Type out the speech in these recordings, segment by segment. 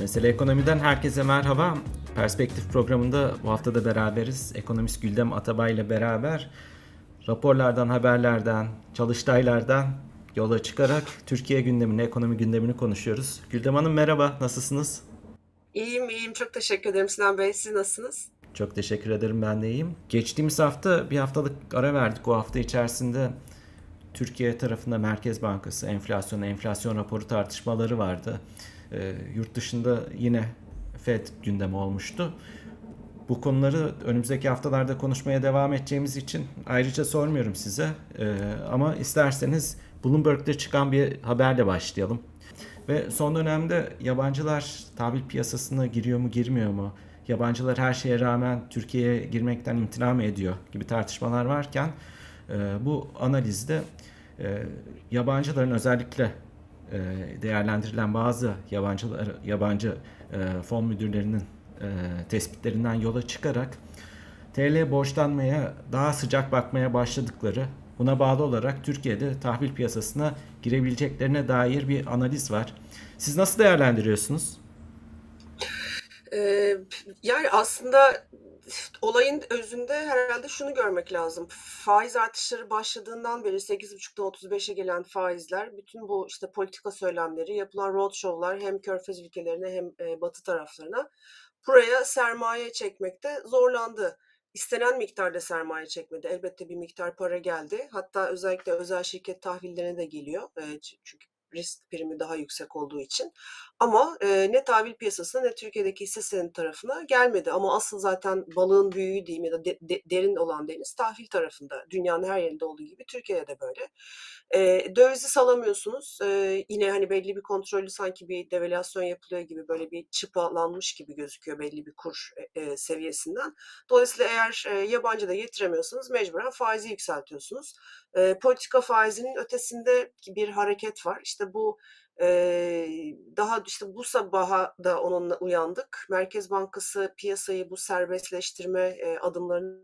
Mesele Ekonomi'den herkese merhaba. Perspektif programında bu hafta da beraberiz. Ekonomist Güldem Atabay ile beraber raporlardan, haberlerden, çalıştaylardan yola çıkarak Türkiye gündemini, ekonomi gündemini konuşuyoruz. Güldem Hanım merhaba, nasılsınız? İyiyim. Çok teşekkür ederim Sinan Bey. Siz nasılsınız? Çok teşekkür ederim, ben de iyiyim. Geçtiğimiz hafta bir haftalık ara verdik. O hafta içerisinde Türkiye tarafında Merkez Bankası enflasyon raporu tartışmaları vardı. Yurt dışında yine FED gündemi olmuştu. Bu konuları önümüzdeki haftalarda konuşmaya devam edeceğimiz için ayrıca sormuyorum size. Ama isterseniz Bloomberg'de çıkan bir haberle başlayalım. Ve son dönemde yabancılar tahvil piyasasına giriyor mu girmiyor mu? Yabancılar her şeye rağmen Türkiye'ye girmekten imtina mı ediyor gibi tartışmalar varken bu analizde yabancıların özellikle değerlendirilen bazı yabancı fon müdürlerinin tespitlerinden yola çıkarak TL borçlanmaya daha sıcak bakmaya başladıkları, buna bağlı olarak Türkiye'de tahvil piyasasına girebileceklerine dair bir analiz var. Siz nasıl değerlendiriyorsunuz? Yani aslında olayın özünde herhalde şunu görmek lazım. Faiz artışları başladığından beri 8,5'dan 35'e gelen faizler, bütün bu işte politika söylemleri, yapılan roadshow'lar hem Körfez ülkelerine hem Batı taraflarına buraya sermaye çekmekte zorlandı. İstenen miktarda sermaye çekmedi. Elbette bir miktar para geldi. Hatta özellikle özel şirket tahvillerine de geliyor. Çünkü risk primi daha yüksek olduğu için. Ama ne tahvil piyasasına ne Türkiye'deki hisse senedi tarafına gelmedi. Ama asıl zaten balığın büyüğü diyeyim ya da derin olan deniz tahvil tarafında. Dünyanın her yerinde olduğu gibi Türkiye'de de böyle. Dövizi salamıyorsunuz. Yine hani belli bir kontrollü sanki bir devalüasyon yapılıyor gibi böyle bir çıpalanmış gibi gözüküyor belli bir kur seviyesinden. Dolayısıyla eğer yabancı da getiremiyorsanız mecburen faizi yükseltiyorsunuz. Politika faizinin ötesinde bir hareket var. İşte bu daha işte bu sabaha da onunla uyandık. Merkez Bankası piyasayı bu serbestleştirme adımlarını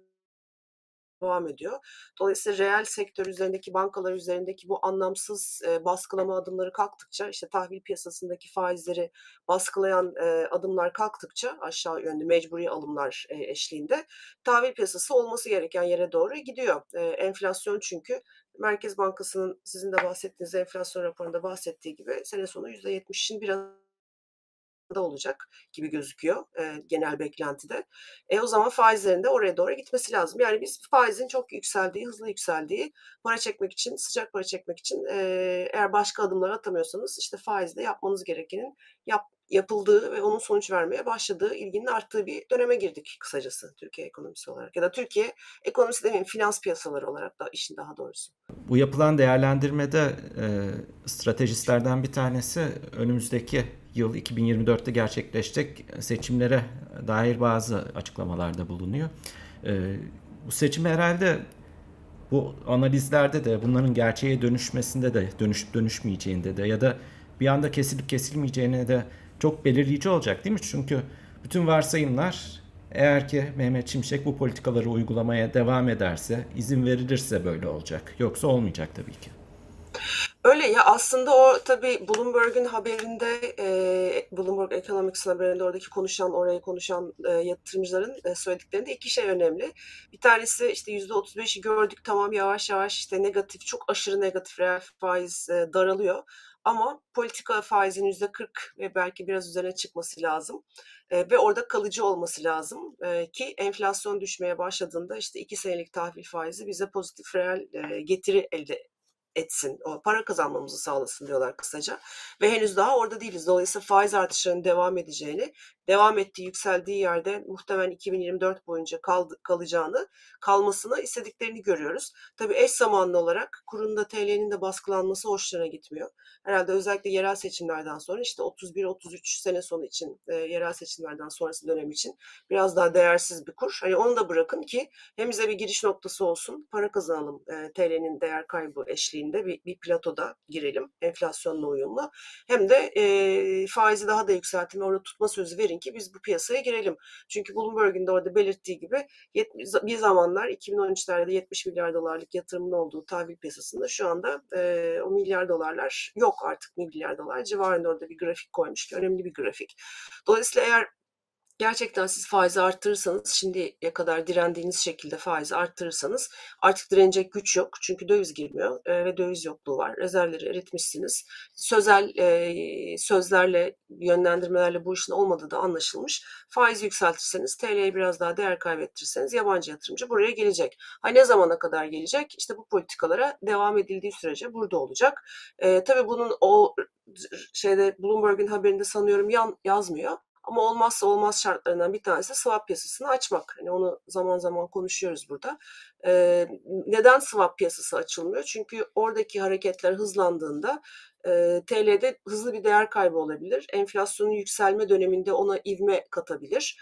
devam ediyor. Dolayısıyla reel sektör üzerindeki bankalar üzerindeki bu anlamsız baskılama adımları kalktıkça, işte tahvil piyasasındaki faizleri baskılayan adımlar kalktıkça aşağı yönlü mecburi alımlar eşliğinde tahvil piyasası olması gereken yere doğru gidiyor. Enflasyon çünkü Merkez Bankası'nın sizin de bahsettiğiniz enflasyon raporunda bahsettiği gibi sene sonu %70'in biraz da olacak gibi gözüküyor genel beklentide. O zaman faizlerin de oraya doğru gitmesi lazım. Yani biz faizin çok yükseldiği, hızlı yükseldiği, para çekmek için, sıcak para çekmek için eğer başka adımlar atamıyorsanız işte faizde yapmanız gerekenin yapıldığı ve onun sonuç vermeye başladığı, ilginin arttığı bir döneme girdik kısacası Türkiye ekonomisi olarak. Ya da Türkiye ekonomisi demeyeyim, finans piyasaları olarak da işin daha doğrusu. Bu yapılan değerlendirmede stratejistlerden bir tanesi önümüzdeki yıl 2024'te gerçekleşecek seçimlere dair bazı açıklamalarda bulunuyor. Bu seçim herhalde bu analizlerde de bunların gerçeğe dönüşmesinde de dönüşüp dönüşmeyeceğinde de ya da bir anda kesilip kesilmeyeceğine de çok belirleyici olacak değil mi? Çünkü bütün varsayımlar eğer ki Mehmet Şimşek bu politikaları uygulamaya devam ederse, izin verilirse böyle olacak. Yoksa olmayacak tabii ki. Öyle ya, aslında o tabii Bloomberg'ün haberinde, Bloomberg Economics'ın haberinde oradaki konuşan yatırımcıların söylediklerinde iki şey önemli. Bir tanesi işte %35'i gördük, tamam, yavaş yavaş işte negatif, çok aşırı negatif reel faiz daralıyor. Ama politika faizinin %40 ve belki biraz üzerine çıkması lazım ve orada kalıcı olması lazım ki enflasyon düşmeye başladığında işte 2 senelik tahvil faizi bize pozitif reel getiri elde etsin, o para kazanmamızı sağlasın diyorlar kısaca. Ve henüz daha orada değiliz. Dolayısıyla faiz artışlarının devam edeceğini, devam ettiği, yükseldiği yerde muhtemelen 2024 boyunca kalmasını istediklerini görüyoruz. Tabii eş zamanlı olarak kurun da TL'nin de baskılanması hoşlarına gitmiyor. Herhalde özellikle yerel seçimlerden sonra işte 31-33 sene sonu için yerel seçimlerden sonrası dönem için biraz daha değersiz bir kur. Hani onu da bırakın ki hem bize bir giriş noktası olsun, para kazanalım TL'nin değer kaybı eşliği düzeldiğinde bir platoda girelim enflasyonla uyumlu. Hem de faizi daha da yükseltin, orada tutma sözü verin ki biz bu piyasaya girelim. Çünkü Bloomberg'in de orada belirttiği gibi bir zamanlar 2013'lerde 70 milyar dolarlık yatırımın olduğu tahvil piyasasında şu anda o milyar dolarlar yok, artık milyar dolar civarında orada bir grafik koymuş ki önemli bir grafik. Dolayısıyla eğer gerçekten siz faizi arttırırsanız, şimdiye kadar direndiğiniz şekilde faizi arttırırsanız artık direnecek güç yok. Çünkü döviz girmiyor ve döviz yokluğu var. Rezervleri eritmişsiniz. Sözlerle, yönlendirmelerle bu işin olmadığı da anlaşılmış. Faizi yükseltirseniz, TL'ye biraz daha değer kaybettirirseniz yabancı yatırımcı buraya gelecek. Ha, ne zamana kadar gelecek? İşte bu politikalara devam edildiği sürece burada olacak. Tabii bunun o Bloomberg'in haberinde sanıyorum yazmıyor. Ama olmazsa olmaz şartlarından bir tanesi swap piyasasını açmak. Hani onu zaman zaman konuşuyoruz burada. Neden swap piyasası açılmıyor? Çünkü oradaki hareketler hızlandığında TL'de hızlı bir değer kaybı olabilir. Enflasyonun yükselme döneminde ona ivme katabilir.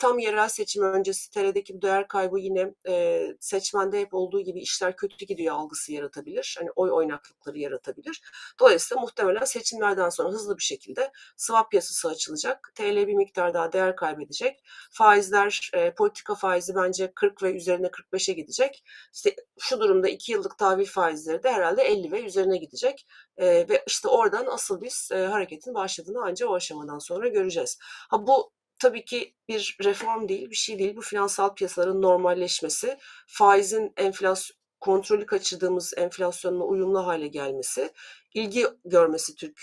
Tam yerel seçim öncesi TL'deki bu değer kaybı yine seçmende hep olduğu gibi işler kötü gidiyor algısı yaratabilir. Hani oy oynaklıkları yaratabilir. Dolayısıyla muhtemelen seçimlerden sonra hızlı bir şekilde swap piyasası açılacak. TL bir miktar daha değer kaybedecek. Faizler, politika faizi bence 40 ve üzerine 45'e gidecek. İşte şu durumda 2 yıllık tahvil faizleri de herhalde 50 ve üzerine gidecek. Ve işte oradan asıl biz hareketin başladığını ancak o aşamadan sonra göreceğiz. Ha, bu tabii ki bir reform değil, bir şey değil. Bu finansal piyasaların normalleşmesi, faizin kontrolü kaçırdığımız enflasyonla uyumlu hale gelmesi, ilgi görmesi Türk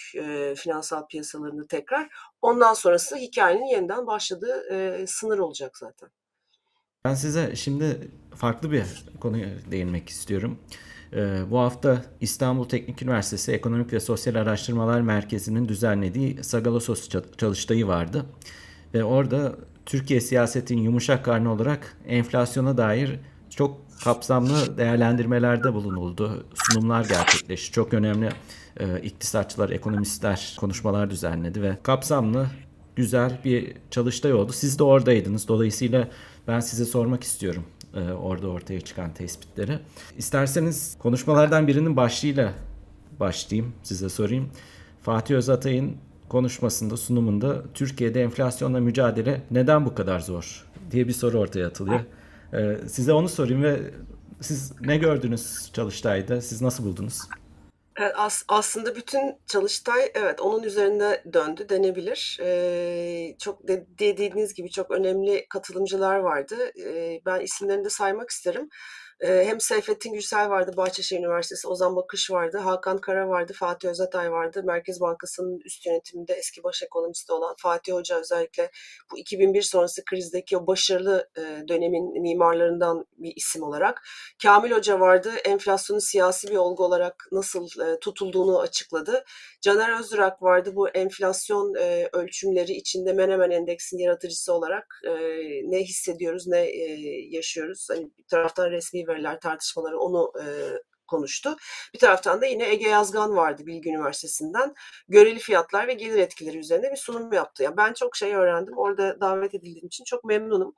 finansal piyasalarını tekrar. Ondan sonrası hikayenin yeniden başladığı sınır olacak zaten. Ben size şimdi farklı bir konuya değinmek istiyorum. Bu hafta İstanbul Teknik Üniversitesi Ekonomik ve Sosyal Araştırmalar Merkezi'nin düzenlediği Sagalassos çalıştayı vardı. Ve orada Türkiye siyasetinin yumuşak karnı olarak enflasyona dair çok kapsamlı değerlendirmelerde bulunuldu. Sunumlar gerçekleşti. Çok önemli iktisatçılar, ekonomistler konuşmalar düzenledi ve kapsamlı, güzel bir çalıştay oldu. Siz de oradaydınız. Dolayısıyla ben size sormak istiyorum orada ortaya çıkan tespitleri. İsterseniz konuşmalardan birinin başlığıyla başlayayım, size sorayım. Fatih Özatay'ın konuşmasında, sunumunda Türkiye'de enflasyonla mücadele neden bu kadar zor diye bir soru ortaya atılıyor. Size onu sorayım ve siz ne gördünüz çalıştayda? Siz nasıl buldunuz? Aslında bütün çalıştay evet onun üzerinde döndü denebilir. Çok dediğiniz gibi çok önemli katılımcılar vardı. Ben isimlerini de saymak isterim. Hem Seyfettin Gürsel vardı, Bahçeşehir Üniversitesi, Ozan Bakış vardı, Hakan Kara vardı, Fatih Özatay vardı. Merkez Bankası'nın üst yönetiminde eski baş ekonomisti olan Fatih Hoca özellikle bu 2001 sonrası krizdeki o başarılı dönemin mimarlarından bir isim olarak. Kamil Hoca vardı, enflasyonun siyasi bir olgu olarak nasıl tutulduğunu açıkladı. Caner Özdurak vardı, bu enflasyon ölçümleri içinde Menemen Endeks'in yaratıcısı olarak ne hissediyoruz, ne yaşıyoruz. Hani bir taraftan resmi veriler tartışmaları onu konuştu. Bir taraftan da yine Ege Yazgan vardı Bilgi Üniversitesi'nden. Göreli fiyatlar ve gelir etkileri üzerine bir sunum yaptı. Yani ben çok şey öğrendim. Orada davet edildiğim için çok memnunum.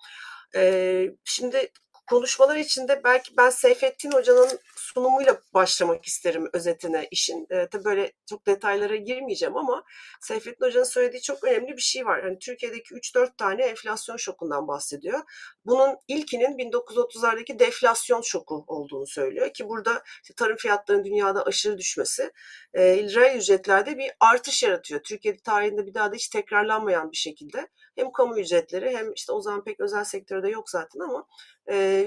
Şimdi konuşmalar içinde belki ben Seyfettin Hoca'nın sunumuyla başlamak isterim özetine işin. Tabii böyle çok detaylara girmeyeceğim ama Seyfettin Hoca'nın söylediği çok önemli bir şey var. Yani Türkiye'deki 3-4 tane enflasyon şokundan bahsediyor. Bunun ilkinin 1930'lardaki deflasyon şoku olduğunu söylüyor ki burada işte tarım fiyatlarının dünyada aşırı düşmesi reel ücretlerde bir artış yaratıyor. Türkiye'de tarihinde bir daha da hiç tekrarlanmayan bir şekilde hem kamu ücretleri hem işte o zaman pek özel sektörde yok zaten ama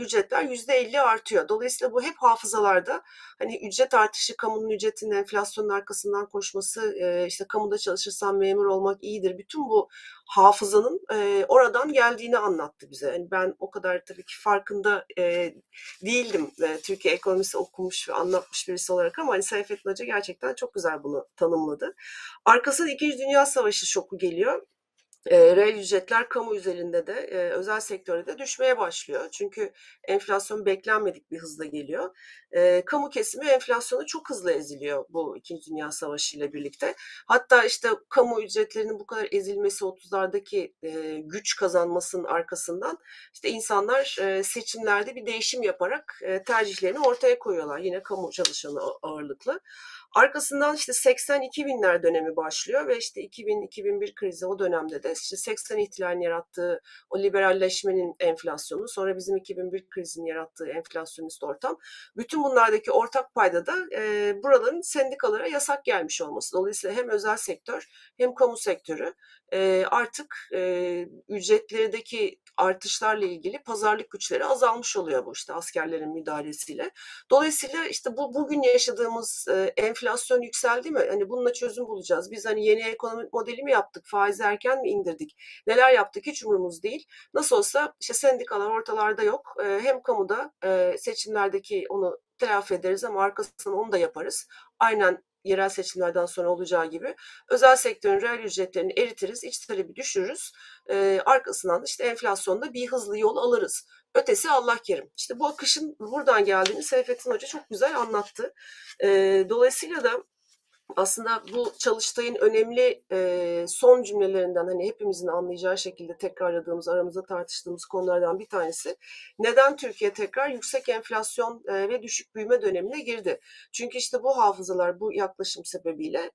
ücretler %50 artıyor. Dolayısıyla bu hep hafızalarda hani ücret artışı, kamunun ücretinin enflasyonun arkasından koşması, işte kamuda çalışırsan memur olmak iyidir. Bütün bu hafızanın oradan geldiğini anlattı bize. Yani ben o kadar tabii ki farkında değildim. Türkiye ekonomisi okumuş ve anlatmış birisi olarak ama hani Seyfettin Hoca gerçekten çok güzel bunu tanımladı. Arkasından 2. Dünya Savaşı şoku geliyor. Reel ücretler kamu üzerinde de özel sektörde de düşmeye başlıyor. Çünkü enflasyon beklenmedik bir hızla geliyor. Kamu kesimi enflasyonu çok hızlı eziliyor bu 2. Dünya Savaşı ile birlikte. Hatta işte kamu ücretlerinin bu kadar ezilmesi 30'lardaki güç kazanmasının arkasından işte insanlar seçimlerde bir değişim yaparak tercihlerini ortaya koyuyorlar. Yine kamu çalışanı ağırlıklı. Arkasından işte 80-2000'ler dönemi başlıyor ve işte 2000-2001 krizi o dönemde de işte 80 ihtilalinin yarattığı o liberalleşmenin enflasyonu, sonra bizim 2001 krizinin yarattığı enflasyonist ortam. Bütün bunlardaki ortak payda da buraların sendikalara yasak gelmiş olması. Dolayısıyla hem özel sektör hem kamu sektörü artık ücretlerdeki artışlarla ilgili pazarlık güçleri azalmış oluyor bu işte askerlerin müdahalesiyle. Dolayısıyla işte bu bugün yaşadığımız enflasyon yükseldi mi? Hani bununla çözüm bulacağız. Biz hani yeni ekonomik modeli mi yaptık? Faiz erken mi indirdik? Neler yaptık? Hiç umurumuz değil. Nasıl olsa işte sendikalar ortalarda yok. Hem kamuda seçimlerdeki onu telafi ederiz ama arkasından onu da yaparız. Aynen yerel seçimlerden sonra olacağı gibi özel sektörün reel ücretlerini eritiriz, iç talebi düşürürüz. Arkasından işte enflasyonda bir hızlı yol alırız. Ötesi Allah kerim. İşte bu akışın buradan geldiğini Seyfettin Hoca çok güzel anlattı. Dolayısıyla da aslında bu Çalıştay'ın önemli son cümlelerinden hani hepimizin anlayacağı şekilde tekrarladığımız, aramızda tartıştığımız konulardan bir tanesi. Neden Türkiye tekrar yüksek enflasyon ve düşük büyüme dönemine girdi? Çünkü işte bu hafızalar, bu yaklaşım sebebiyle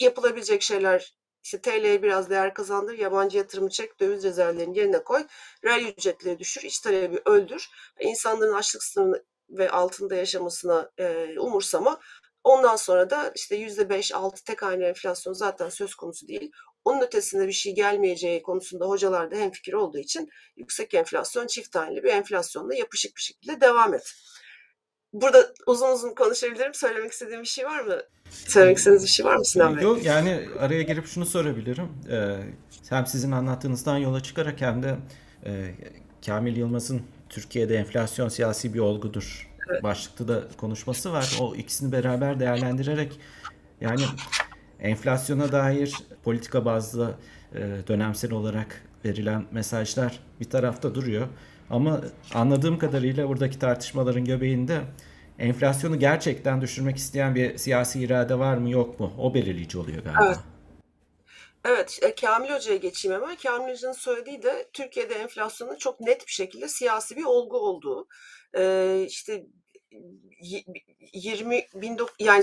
yapılabilecek şeyler, İşte TL'ye biraz değer kazandır, yabancı yatırımı çek, döviz rezervlerini yerine koy, reel ücretleri düşür, iç talebi öldür, insanların açlık sınırını ve altında yaşamasına umursama. Ondan sonra da işte %5-6 tek haneli enflasyon zaten söz konusu değil. Onun ötesinde bir şey gelmeyeceği konusunda hocalar da hemfikir olduğu için yüksek enflasyon, çift haneli bir enflasyonla yapışık bir şekilde devam et. Burada uzun uzun konuşabilirim. Söylemek istediğim bir şey var mı? Söylemek istediğiniz bir şey var mı Sinan Bey? Yok, yani araya girip şunu sorabilirim. Hem sizin anlattığınızdan yola çıkarak hem de Kamil Yılmaz'ın Türkiye'de enflasyon siyasi bir olgudur başlıkta da konuşması var. O ikisini beraber değerlendirerek yani enflasyona dair politika bazlı dönemsel olarak verilen mesajlar bir tarafta duruyor. Ama anladığım kadarıyla buradaki tartışmaların göbeğinde enflasyonu gerçekten düşürmek isteyen bir siyasi irade var mı yok mu? O belirleyici oluyor galiba. Evet. Evet, Kamil Hoca'ya geçeyim hemen. Kamil Hoca'nın söylediği de Türkiye'de enflasyonun çok net bir şekilde siyasi bir olgu olduğu. İşte 20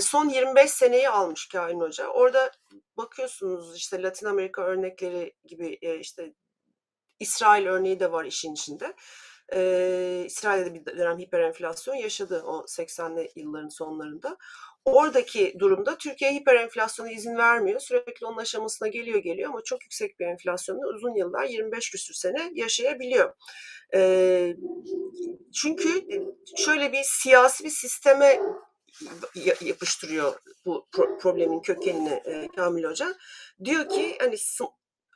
son 25 seneyi almış Kamil Hoca. Orada bakıyorsunuz işte Latin Amerika örnekleri gibi işte İsrail örneği de var işin içinde. İsrail'de bir dönem hiperenflasyon yaşadı o 80'li yılların sonlarında. Oradaki durumda Türkiye hiperenflasyona izin vermiyor. Sürekli onun aşamasına geliyor ama çok yüksek bir enflasyonla uzun yıllar 25 küsür sene yaşayabiliyor. Çünkü şöyle bir siyasi bir sisteme yapıştırıyor bu problemin kökenini Kamil Hoca. Diyor ki hani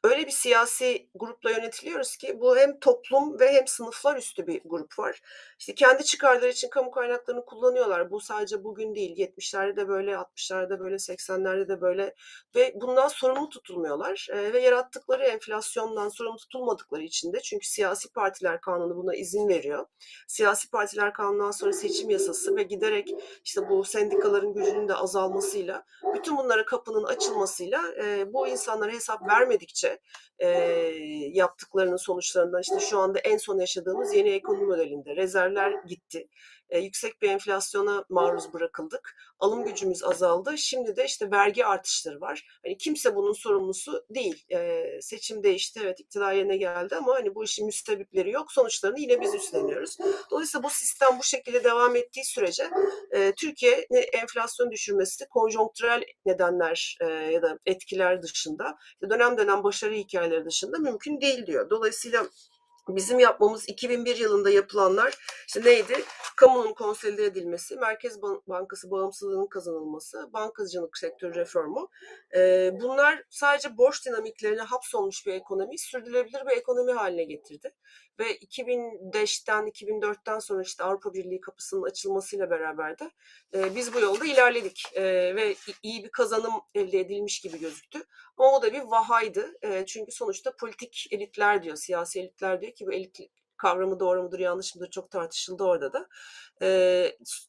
öyle bir siyasi grupla yönetiliyoruz ki bu hem toplum ve hem sınıflar üstü bir grup var. İşte kendi çıkarları için kamu kaynaklarını kullanıyorlar. Bu sadece bugün değil. 70'lerde de böyle, 60'larda böyle, 80'lerde de böyle ve bundan sorumlu tutulmuyorlar. Ve yarattıkları enflasyondan sorumlu tutulmadıkları için de çünkü siyasi partiler kanunu buna izin veriyor. Siyasi partiler kanundan sonra seçim yasası ve giderek işte bu sendikaların gücünün de azalmasıyla bütün bunlara kapının açılmasıyla bu insanlara hesap vermedikçe yaptıklarının sonuçlarından işte şu anda en son yaşadığımız yeni ekonomi modelinde rezervler gitti. Yüksek bir enflasyona maruz bırakıldık. Alım gücümüz azaldı. Şimdi de işte vergi artışları var. Hani kimse bunun sorumlusu değil. Seçim değişti, evet iktidar yerine geldi ama hani bu işin müstebipleri yok. Sonuçlarını yine biz üstleniyoruz. Dolayısıyla bu sistem bu şekilde devam ettiği sürece Türkiye'nin enflasyon düşürmesi konjonktürel nedenler ya da etkiler dışında dönem dönem başarı hikayeleri dışında mümkün değil diyor. Dolayısıyla bizim yapmamız 2001 yılında yapılanlar işte neydi? Kamunun konsolide edilmesi, Merkez Bankası bağımsızlığının kazanılması, bankacılık sektörü reformu. Bunlar sadece borç dinamiklerine hapsolmuş bir ekonomiyi sürdürülebilir bir ekonomi haline getirdi. Ve 2005'ten 2004'ten sonra işte Avrupa Birliği kapısının açılmasıyla beraber de biz bu yolda ilerledik ve iyi bir kazanım elde edilmiş gibi gözüktü. Ama o da bir vahaydı. Çünkü sonuçta politik elitler diyor, siyasi elitler diyor ki bu elitlik kavramı doğru mudur, yanlış mıdır çok tartışıldı orada da.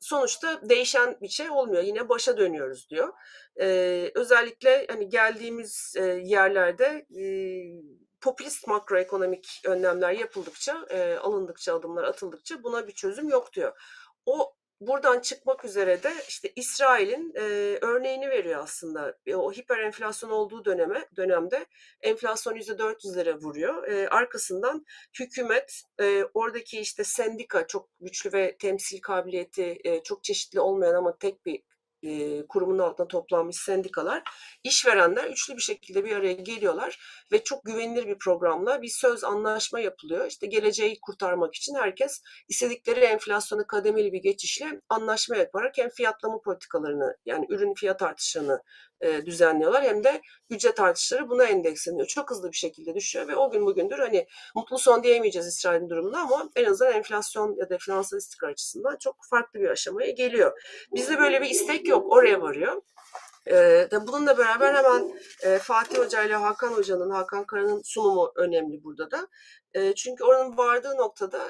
Sonuçta değişen bir şey olmuyor. Yine başa dönüyoruz diyor. Özellikle hani geldiğimiz yerlerde popülist makroekonomik önlemler yapıldıkça, alındıkça, adımlar atıldıkça buna bir çözüm yok diyor. O buradan çıkmak üzere de işte İsrail'in örneğini veriyor aslında. O hiper enflasyon olduğu dönemde enflasyon %400'lere vuruyor. Arkasından hükümet, oradaki işte sendika çok güçlü ve temsil kabiliyeti çok çeşitli olmayan ama tek bir kurumun altında toplanmış sendikalar, işverenler üçlü bir şekilde bir araya geliyorlar ve çok güvenilir bir programla bir söz anlaşma yapılıyor. İşte geleceği kurtarmak için herkes istedikleri enflasyona kademeli bir geçişle anlaşma yaparak hem fiyatlama politikalarını, yani ürün fiyat artışını düzenliyorlar, hem de ücret artışları buna endeksleniyor. Çok hızlı bir şekilde düşüyor ve o gün bugündür hani mutlu son diyemeyeceğiz İsrail'in durumuna ama en azından enflasyon ya da finansal istikrar açısından çok farklı bir aşamaya geliyor. Bizde böyle bir istek yok, oraya varıyor. Bununla beraber hemen Fatih Hoca ile Hakan Kara'nın sunumu önemli burada da. Çünkü oranın vardığı noktada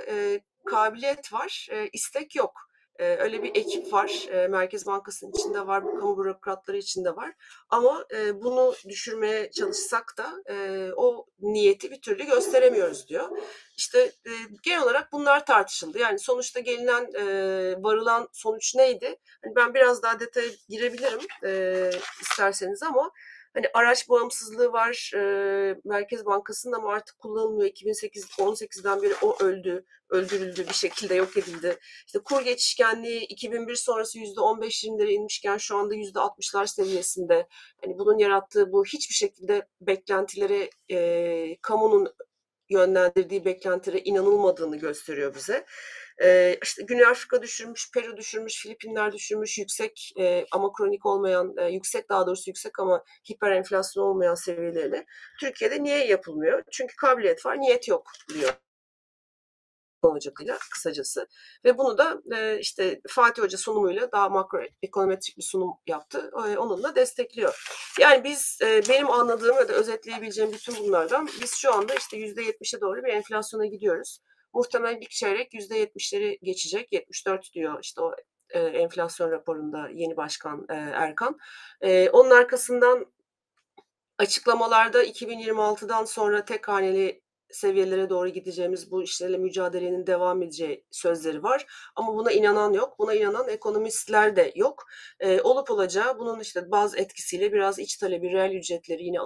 kabiliyet var, istek yok. Öyle bir ekip var, Merkez Bankası'nın içinde var, kamu bürokratları içinde var. Ama bunu düşürmeye çalışsak da o niyeti bir türlü gösteremiyoruz diyor. İşte genel olarak bunlar tartışıldı. Yani sonuçta gelinen, varılan sonuç neydi? Hani ben biraz daha detaya girebilirim isterseniz ama hani araç bağımsızlığı var, Merkez Bankası'nın ama artık kullanılmıyor. 2018'den beri o öldürüldü bir şekilde, yok edildi. İşte kur geçişkenliği 2001 sonrası %15-20'lere inmişken şu anda %60'lar seviyesinde. Hani bunun yarattığı bu hiçbir şekilde beklentilere, kamunun yönlendirdiği beklentilere inanılmadığını gösteriyor bize. İşte Güney Afrika düşürmüş, Peru düşürmüş, Filipinler düşürmüş, yüksek ama kronik olmayan, yüksek ama hiper enflasyon olmayan seviyelerle. Türkiye'de niye yapılmıyor? Çünkü kabiliyet var, niyet yok diyor. Olacakıyla kısacası. Ve bunu da işte Fatih Hoca sunumuyla daha makroekonometrik bir sunum yaptı. Onunla destekliyor. Yani biz, benim anladığım ya da özetleyebileceğim bütün bunlardan biz şu anda işte %70'e doğru bir enflasyona gidiyoruz. Muhtemelen ilk çeyrek %70'leri geçecek. 74 diyor işte o enflasyon raporunda yeni başkan Erkan. Onun arkasından açıklamalarda 2026'dan sonra tek haneli seviyelere doğru gideceğimiz, bu işlerle mücadelenin devam edeceği sözleri var. Ama buna inanan yok. Buna inanan ekonomistler de yok. Olup olacağı bunun işte bazı etkisiyle biraz iç talebi, reel ücretleri yine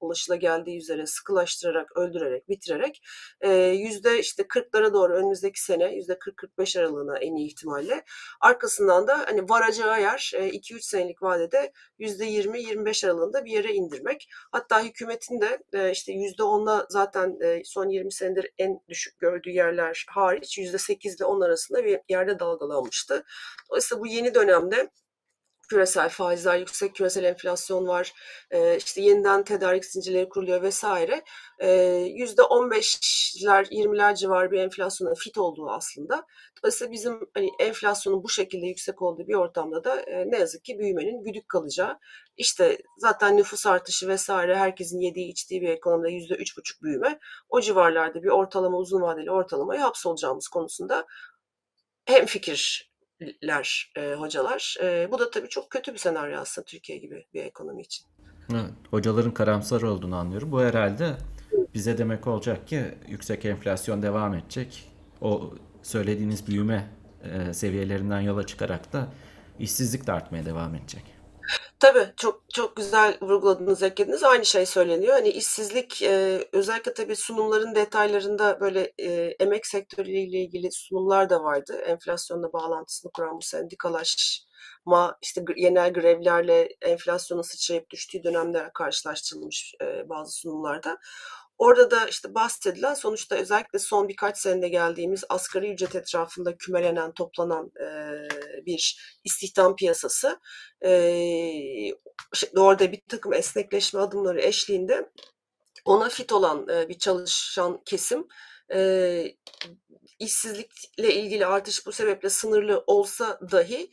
alışılageldiği üzere sıkılaştırarak, öldürerek, bitirerek %40'lara doğru önümüzdeki sene %40-45 aralığına en iyi ihtimalle. Arkasından da hani varacağı yer 2-3 senelik vadede %20-25 aralığında bir yere indirmek. Hatta hükümetin de işte %10'la zaten son 20 senedir en düşük gördüğü yerler hariç %8 ile 10 arasında bir yerde dalgalanmıştı. Dolayısıyla bu yeni dönemde küresel faizler yüksek, küresel enflasyon var, işte yeniden tedarik zincirleri kuruluyor vesaire. %15'ler, 20'ler civarı bir enflasyonun fit olduğu aslında. Dolayısıyla bizim hani enflasyonun bu şekilde yüksek olduğu bir ortamda da ne yazık ki büyümenin güdük kalacağı. İşte zaten nüfus artışı vesaire, herkesin yediği içtiği bir ekonomide %3,5 büyüme, o civarlarda bir ortalama, uzun vadeli ortalamaya hapsolacağımız konusunda hemfikir hocalar. Bu da tabii çok kötü bir senaryo aslında Türkiye gibi bir ekonomi için. Evet, hocaların karamsar olduğunu anlıyorum. Bu herhalde bize demek olacak ki yüksek enflasyon devam edecek. O söylediğiniz büyüme seviyelerinden yola çıkarak da işsizlik de artmaya devam edecek. Tabii çok güzel vurguladınız, eklediniz. Aynı şey söyleniyor. Hani işsizlik, özellikle tabii sunumların detaylarında böyle emek sektörüyle ilgili sunumlar da vardı. Enflasyonla bağlantısını kuran bu sendikalaşma, işte genel grevlerle enflasyonun sıçrayıp düştüğü dönemlere karşılaştırılmış bazı sunumlarda. Orada da işte bahsedilen, sonuçta özellikle son birkaç senede geldiğimiz asgari ücret etrafında kümelenen, toplanan bir istihdam piyasası. Orada bir takım esnekleşme adımları eşliğinde ona fit olan bir çalışan kesim, işsizlikle ilgili artış bu sebeple sınırlı olsa dahi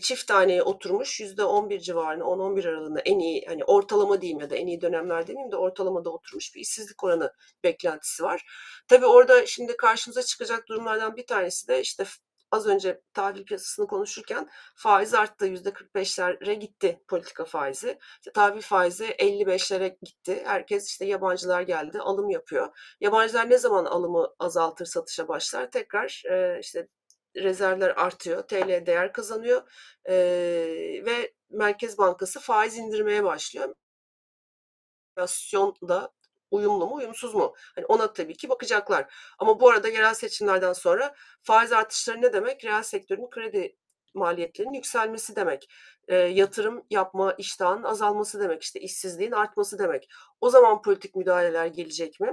çift taneye oturmuş, %11 civarında, 10-11 aralığında en iyi, hani ortalama diyeyim ya da en iyi dönemler demeyeyim de ortalamada oturmuş bir işsizlik oranı beklentisi var. Tabii orada şimdi karşımıza çıkacak durumlardan bir tanesi de işte az önce tahvil piyasasını konuşurken faiz arttı, %45'lere gitti politika faizi. İşte tahvil faizi 55'lere gitti. Herkes işte yabancılar geldi, alım yapıyor. Yabancılar ne zaman alımı azaltır, satışa başlar? Tekrar işte rezervler artıyor, TL değer kazanıyor ve Merkez Bankası faiz indirmeye başlıyor. Enflasyonda uyumlu mu, uyumsuz mu? Hani ona tabii ki bakacaklar. Ama bu arada yerel seçimlerden sonra faiz artışları ne demek? Reel sektörün kredi maliyetlerinin yükselmesi demek. Yatırım yapma iştahının azalması demek. İşte işsizliğin artması demek. O zaman politik müdahaleler gelecek mi?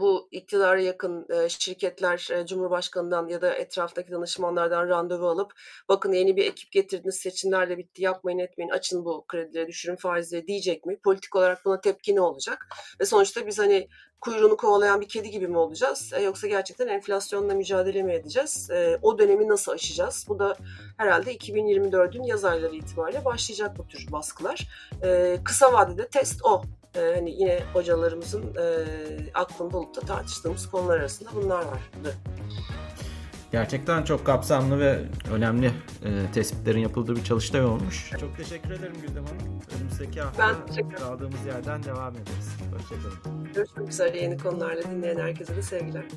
Bu iktidara yakın şirketler Cumhurbaşkanı'ndan ya da etraftaki danışmanlardan randevu alıp bakın yeni bir ekip getirdiniz, seçimler de bitti, yapmayın etmeyin, açın bu kredileri, düşürün faizleri diyecek mi? Politik olarak buna tepki ne olacak? Ve sonuçta biz hani kuyruğunu kovalayan bir kedi gibi mi olacağız? Yoksa gerçekten enflasyonla mücadele mi edeceğiz? O dönemi nasıl aşacağız? Bu da herhalde 2024'ün yaz ayları itibariyle başlayacak bu tür baskılar. Kısa vadede test o. Hani yine hocalarımızın aklında olup da tartıştığımız konular arasında bunlar vardı. Gerçekten çok kapsamlı ve önemli tespitlerin yapıldığı bir çalıştay olmuş. Çok teşekkür ederim Güldem Hanım. Önümüzdeki hafta kaldığımız yerden devam ederiz. Hoşçakalın. Görüşmek üzere. Yeni konularla dinleyen herkese de sevgiler.